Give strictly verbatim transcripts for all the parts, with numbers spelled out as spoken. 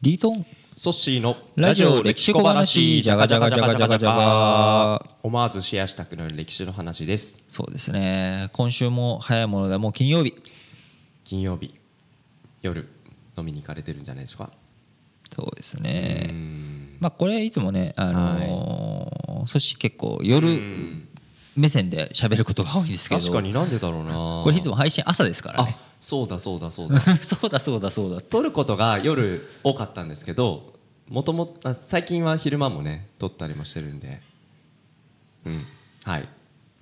リートンソッシーのラジオ歴史小話じゃがじゃがじゃがじゃがじゃが、思わずシェアしたくなる歴史の話です。そうですね、今週も早いものでもう金曜日金曜日夜飲みに行かれてるんじゃないですか。そうですね、まあこれいつもね、あのー、ソッシー結構夜目線で喋ることが多いですけど、確かになんでだろうな、これいつも配信朝ですからね。そうだそうだそうだそうだそうだそうだ撮ることが夜多かったんですけど、もともと最近は昼間もね撮ったりもしてるんで、うん、はい、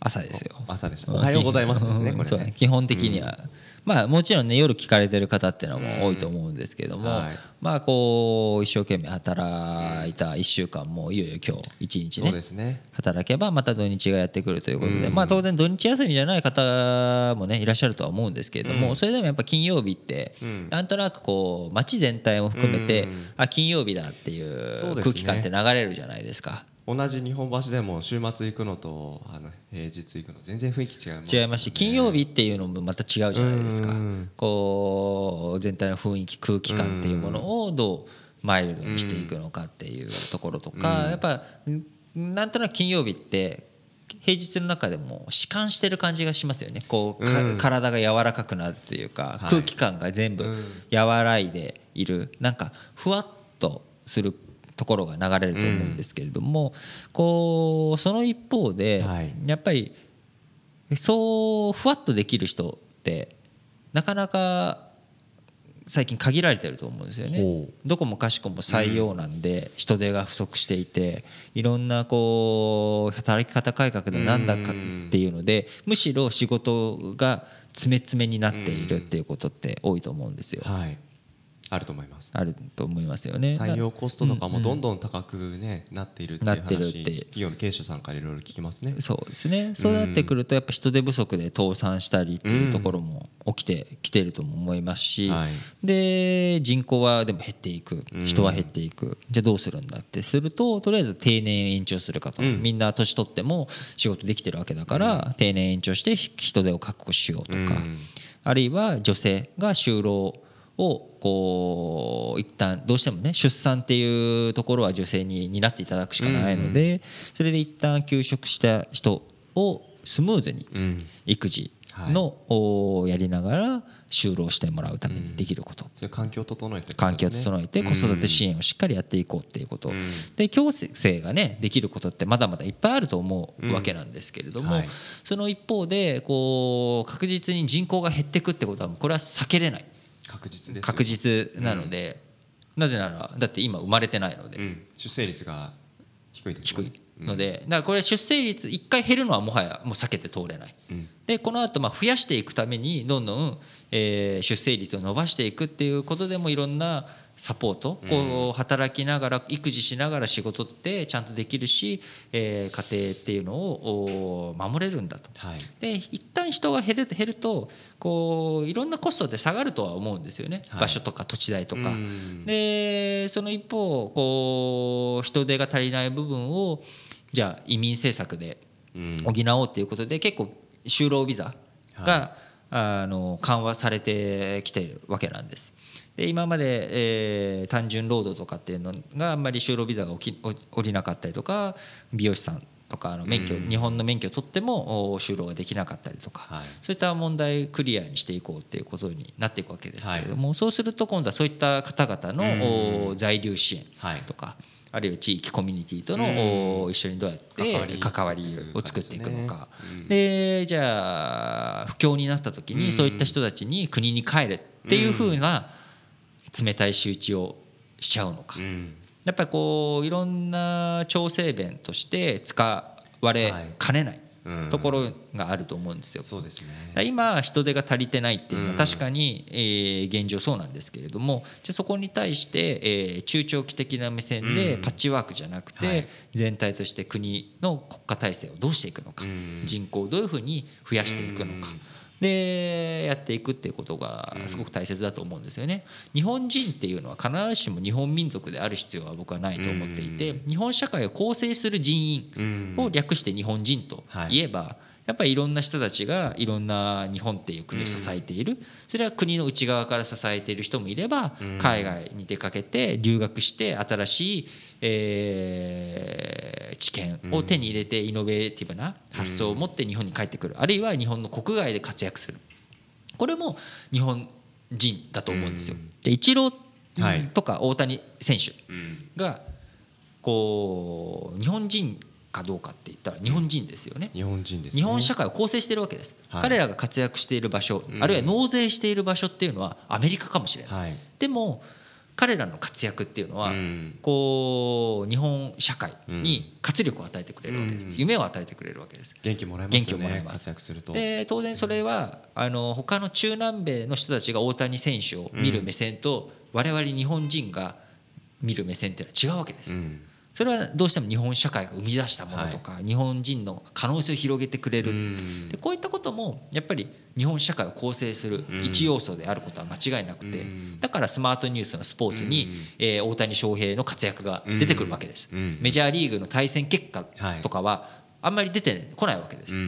朝ですよ。朝でした。おはようございますですね、これね。そうね、基本的には、うん、まあもちろんね夜聞かれてる方ってのも多いと思うんですけども、うん、はい、まあこう一生懸命働いたいっしゅうかんもいよいよ今日一日 ね, そうですね、働けばまた土日がやってくるということで、うん、まあ当然土日休みじゃない方もねいらっしゃるとは思うんですけれども、うん、それでもやっぱ金曜日って、うん、なんとなくこう街全体も含めて、うん、あ金曜日だっていう空気感って流れるじゃないですか。同じ日本橋でも週末行くのとあの平日行くの全然雰囲気違います、ね、違いますし、金曜日っていうのもまた違うじゃないですか。こう全体の雰囲気空気感っていうものをどうマイルドにしていくのかっていうところとか、やっぱなんとなく金曜日って平日の中でも弛緩してる感じがしますよね。こうか体が柔らかくなるというか、空気感が全部和らいでいる、なんかふわっとするところが流れると思うんですけれども、うん、こうその一方で、はい、やっぱりそうふわっとできる人ってなかなか最近限られてると思うんですよね。どこもかしこも採用なんで、うん、人手が不足していて、いろんなこう働き方改革だなんだかっていうので、うん、むしろ仕事が詰め詰めになっているっていうことって多いと思うんですよ、うん、はい、あると思います。あると思いますよね。採用コストとかもどんどん高く、ね、うんうん、なっているっていう話、企業の経営者さんからいろいろ聞きますね。そうですね。そうなってくるとやっぱ人手不足で倒産したりっていうところも起きてきてるとも思いますし、うん、はい、で人口はでも減っていく、人は減っていく、うん、じゃあどうするんだってすると、とりあえず定年延長するかと、うん、みんな年取っても仕事できてるわけだから、うん、定年延長して人手を確保しようとか、うん、あるいは女性が就労をこう一旦どうしてもね、出産っていうところは女性に担っていただくしかないので、それで一旦休職した人をスムーズに育児のをやりながら就労してもらうためにできること、環境を整えて環境を整えて子育て支援をしっかりやっていこうっていうこと、で共生がねできることってまだまだいっぱいあると思うわけなんですけれども、その一方でこう確実に人口が減っていくってことはこれは避けれない確 実, です確実なので、うん、なぜならだって今生まれてないので、うん、出生率が低いです、ね、低いので、だからこれ出生率いっかい減るのはもはやもう避けて通れない、うん、でこの後まあ増やしていくためにどんどん、えー、出生率を伸ばしていくっていうことでもいろんなサポート、うん、こう働きながら育児しながら仕事ってちゃんとできるし、えー、家庭っていうのを守れるんだと、はい、で一旦人が減る、減るとこういろんなコストで下がるとは思うんですよね、はい、場所とか土地代とか、うん、でその一方こう人手が足りない部分をじゃあ移民政策で補おうということで、結構就労ビザがあの緩和されてきているわけなんです。で今まで、えー、単純労働とかっていうのがあんまり就労ビザがおきおおりなかったりとか、美容師さんとかあの免許、うん、日本の免許を取っても就労ができなかったりとか、はい、そういった問題クリアにしていこうっていうことになっていくわけですけれども、はい、そうすると今度はそういった方々の、うん、在留支援とか、はい、あるいは地域コミュニティとの一緒にどうやって関わりを作っていくのか、でじゃあ不況になった時にそういった人たちに国に帰れっていう風な冷たい仕打ちをしちゃうのか、やっぱりこういろんな調整弁として使われかねないところがあると思うんですよ。そうですね、今人手が足りてないっていうのは確かに、えー、現状そうなんですけれども、じゃあそこに対して、えー、中長期的な目線でパッチワークじゃなくて、はい、全体として国の国家体制をどうしていくのか、人口をどういうふうに増やしていくのかでやっていくっていうことがすごく大切だと思うんですよね。日本人っていうのは必ずしも日本民族である必要は僕はないと思っていて、日本社会を構成する人員を略して日本人といえば、やっぱりいろんな人たちがいろんな日本っていう国を支えている、うん、それは国の内側から支えている人もいれば、うん、海外に出かけて留学して新しい、えー、知見を手に入れてイノベーティブな発想を持って日本に帰ってくる、あるいは日本の国外で活躍する、これも日本人だと思うんですよ。で、イチローとか大谷選手がこう日本人かどうかって言ったら日本人ですよね。日本人ですね。日本社会を構成しているわけです、はい、彼らが活躍している場所、あるいは納税している場所っていうのはアメリカかもしれない、はい、でも彼らの活躍っていうのはこう日本社会に活力を与えてくれるわけです。夢を与えてくれるわけです。元気もらえますよね。元気をもらえます。活躍すると。で、当然それはあの他の中南米の人たちが大谷選手を見る目線と我々日本人が見る目線っていうのは違うわけです。それはどうしても日本社会が生み出したものとか日本人の可能性を広げてくれる。で、こういったこともやっぱり日本社会を構成する一要素であることは間違いなくて、だからスマートニュースのスポーツにえ大谷翔平の活躍が出てくるわけです。メジャーリーグの対戦結果とかはあんまり出てこないわけです。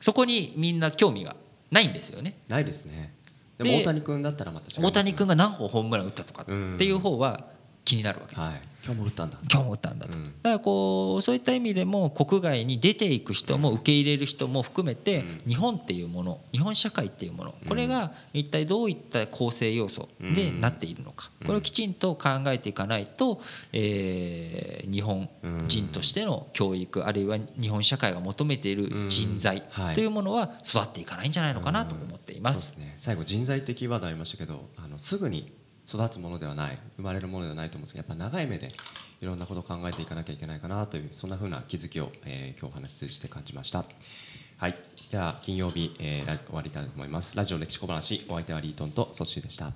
そこにみんな興味がないんですよね。ないですね。でも大谷君だったらまた違いますね。大谷君が何本ホームラン打ったとかっていう方は気になるわけです、はい、今日も打ったんだ今日も打ったんだと、うん、だからこうそういった意味でも国外に出ていく人も受け入れる人も含めて、うん、日本っていうもの、日本社会っていうもの、これが一体どういった構成要素でなっているのか、うん、これをきちんと考えていかないと、えー、日本人としての教育、あるいは日本社会が求めている人材というものは育っていかないんじゃないのかなと思っています、うんうん、そうですね。最後人材的ワードありましたけど、あのすぐに育つものではない、生まれるものではないと思うんですけど、やっぱ長い目でいろんなことを考えていかなきゃいけないかなという、そんな風な気づきを、えー、今日お話し通じて感じました。はい、では金曜日、えー、終わりたいと思います。ラジオ歴史小話、お相手はリートンとソッシーでした。